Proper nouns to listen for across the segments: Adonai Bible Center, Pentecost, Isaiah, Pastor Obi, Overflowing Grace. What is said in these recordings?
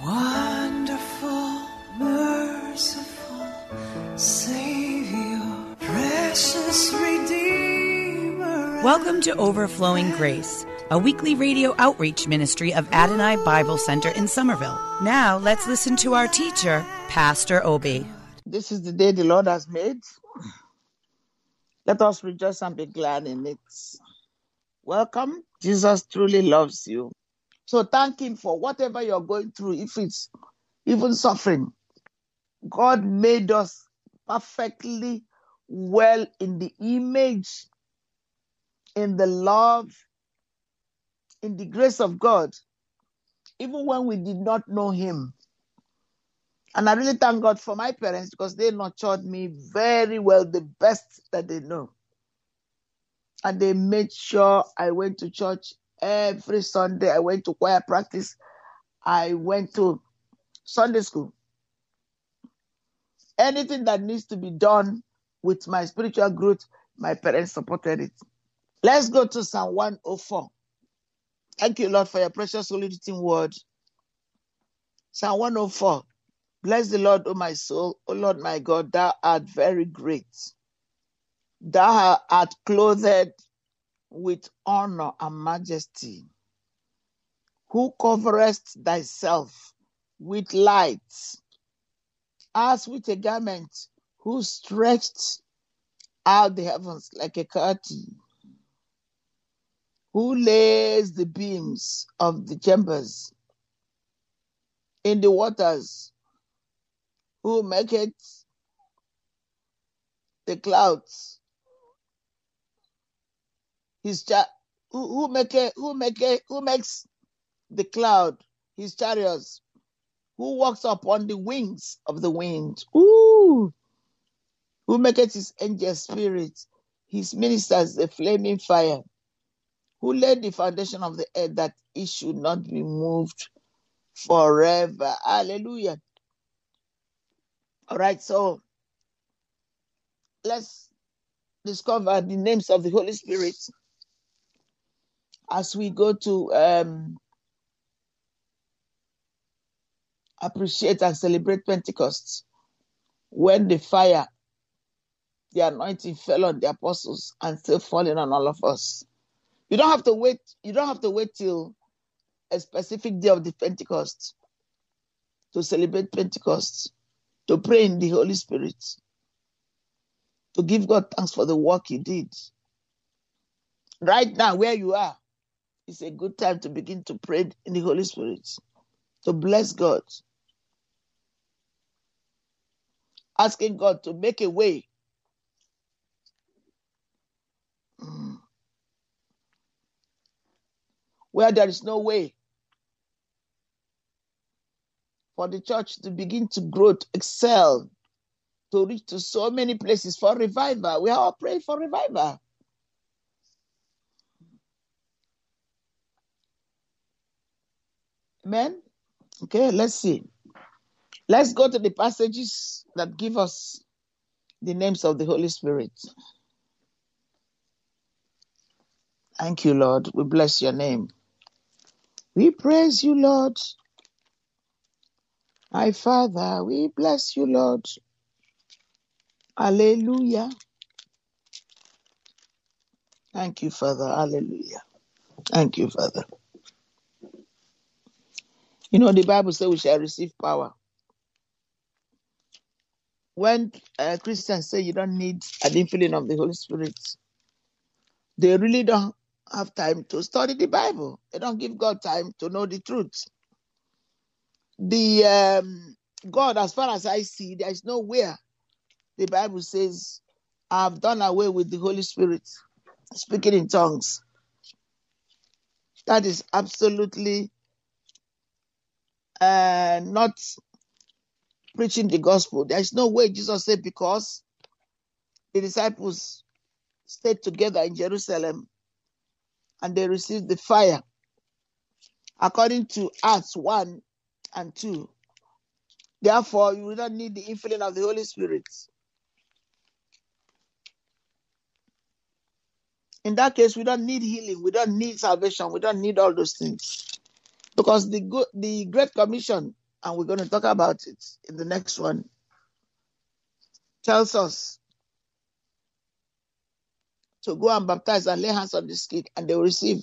Wonderful, merciful Savior, precious Redeemer. Welcome to Overflowing Grace, a weekly radio outreach ministry of Adonai Bible Center in Somerville. Now let's listen to our teacher, Pastor Obi. This is the day the Lord has made. Let us rejoice and be glad in it. Welcome. Jesus truly loves you. So thank him for whatever you're going through, if it's even suffering. God made us perfectly well in the image, in the love, in the grace of God, even when we did not know him. And I really thank God for my parents, because they nurtured me very well, the best that they know. And they made sure I went to church every Sunday. I went to choir practice. I went to Sunday school. Anything that needs to be done with my spiritual growth, my parents supported it. Let's go to Psalm 104. Thank you, Lord, for your precious holy written word. Psalm 104. Bless the Lord, O my soul. O Lord, my God, thou art very great. Thou art clothed with honor and majesty. Who coverest thyself with light, as with a garment, who stretched out the heavens like a curtain, who lays the beams of the chambers in the waters, who maketh the clouds his who makes the cloud his chariots, who walks upon the wings of the wind. Ooh. Who maketh his angels spirits, his ministers a flaming fire, who laid the foundation of the earth, that it should not be moved forever. Hallelujah. All right, so let's discover the names of the Holy Spirit as we go to appreciate and celebrate Pentecost, when the fire, the anointing fell on the apostles and still falling on all of us. You don't have to wait. You don't have to wait till a specific day of the Pentecost to celebrate Pentecost, to pray in the Holy Spirit, to give God thanks for the work he did. Right now, where you are, it's a good time to begin to pray in the Holy Spirit, to bless God, asking God to make a way. Where there is no way, for the church to begin to grow, to excel, to reach to so many places, for revival. We all pray for revival. Amen? Okay, let's see. Let's go to the passages that give us the names of the Holy Spirit. Thank you, Lord. We bless your name. We praise you, Lord. My Father, we bless you, Lord. Hallelujah. Thank you, Father. Hallelujah. Thank you, Father. You know, the Bible says we shall receive power. When Christians say you don't need an infilling of the Holy Spirit, they really don't have time to study the Bible. They don't give God time to know the truth. The God, as far as I see, there is nowhere the Bible says, I have done away with the Holy Spirit. speaking in tongues. That is absolutely not preaching the gospel. There is no way Jesus said, because the disciples stayed together in Jerusalem and they received the fire. According to Acts 1 and 2. Therefore, you will not need the infilling of the Holy Spirit. In that case, we don't need healing. We don't need salvation. We don't need all those things. Because the Great Commission, and we're going to talk about it in the next one, tells us to go and baptize and lay hands on the sick, and they will receive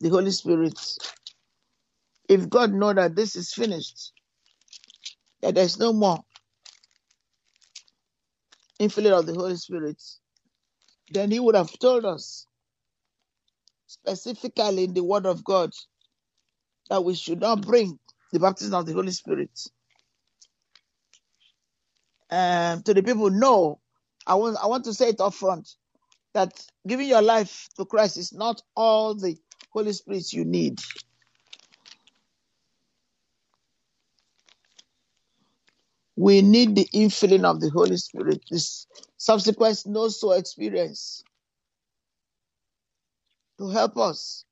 the Holy Spirit. If God knows that this is finished, that there's no more infilling of the Holy Spirit, then he would have told us specifically in the Word of God that we should not bring the baptism of the Holy Spirit. To the people, no, I want to say it up front, that giving your life to Christ is not all the Holy Spirit you need. We need the infilling of the Holy Spirit, this subsequent no-so experience, to help us.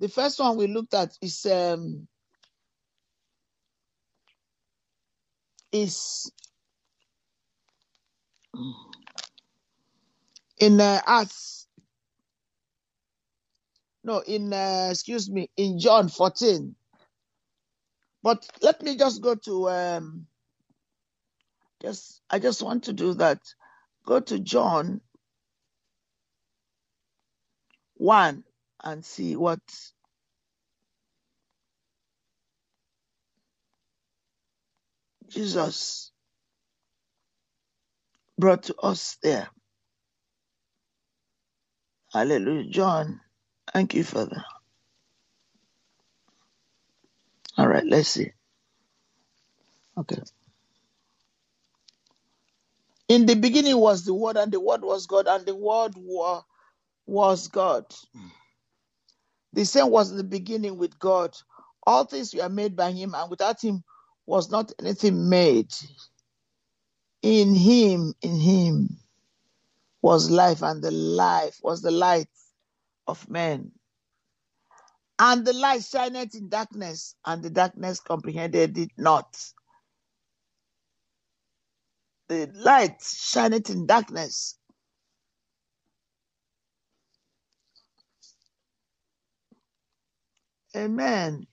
The first one we looked at is in Acts. No, in John 14. But let me just go to, I just want to do that. Go to John 1 and see what. Jesus brought to us there. Hallelujah, John. Thank you, Father. All right, let's see. Okay. In the beginning was the Word, and the Word was God, and the Word was God. The same was in the beginning with God. All things were made by him, and without him was not anything made. In him was life, and the life was the light of men. And the light shineth in darkness, and the darkness comprehended it not. The light shineth in darkness. Amen.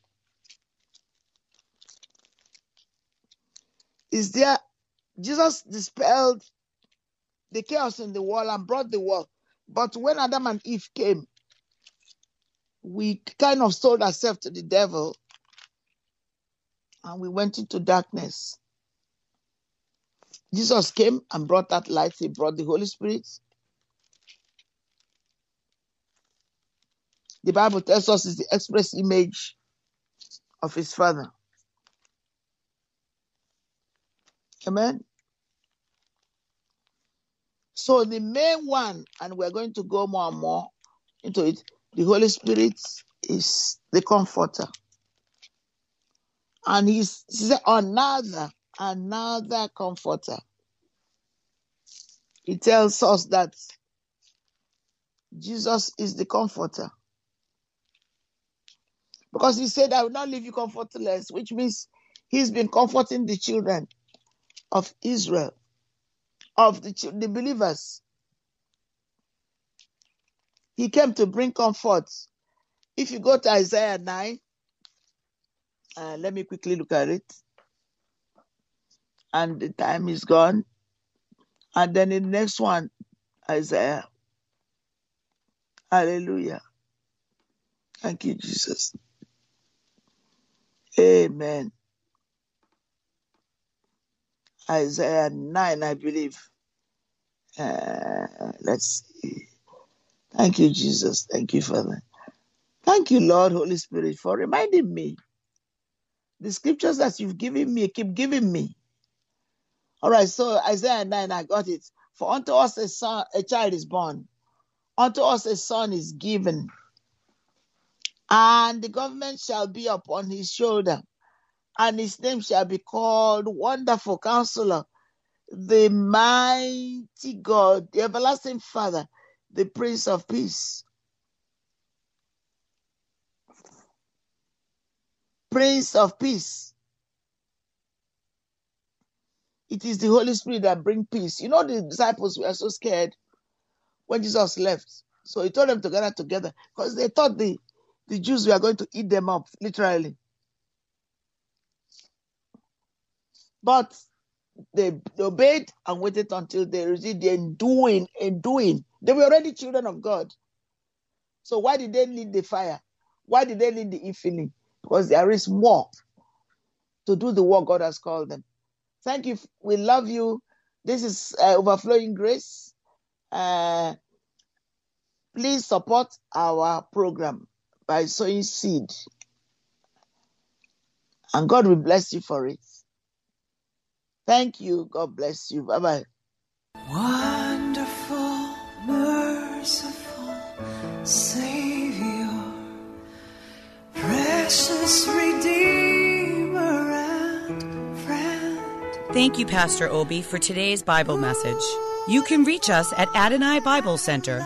Jesus dispelled the chaos in the world and brought the world. But when Adam and Eve came, we kind of sold ourselves to the devil and we went into darkness. Jesus came and brought that light. He brought the Holy Spirit. The Bible tells us it's the express image of his Father. Amen. So the main one, and we're going to go more and more into it, the Holy Spirit is the comforter. And he's another comforter. He tells us that Jesus is the comforter. Because he said, I will not leave you comfortless, which means he's been comforting the children of Israel, of the believers. He came to bring comfort. If you go to Isaiah 9, let me quickly look at it. And the time is gone. And then in the next one, Isaiah. Hallelujah. Thank you, Jesus. Amen. Isaiah 9, I believe. Let's see. Thank you, Jesus. Thank you, Father. Thank you, Lord, Holy Spirit, for reminding me. The scriptures that you've given me, keep giving me. All right, so Isaiah 9, I got it. For unto us a son, a child is born, unto us a son is given, and the government shall be upon his shoulder, and his name shall be called Wonderful Counselor, the Mighty God, the Everlasting Father, the Prince of Peace. Prince of Peace. It is the Holy Spirit that brings peace. You know, the disciples were so scared when Jesus left. So he told them to gather together because they thought the Jews were going to eat them up, literally. But they obeyed and waited until they received the enduing. They were already children of God. So why did they need the fire? Why did they need the infilling? Because there is more to do the work God has called them. Thank you. We love you. This is Overflowing Grace. Please support our program by sowing seed. And God will bless you for it. Thank you. God bless you. Bye-bye. Wonderful, merciful Savior, precious Redeemer and friend. Thank you, Pastor Obi, for today's Bible message. You can reach us at Adonai Bible Center,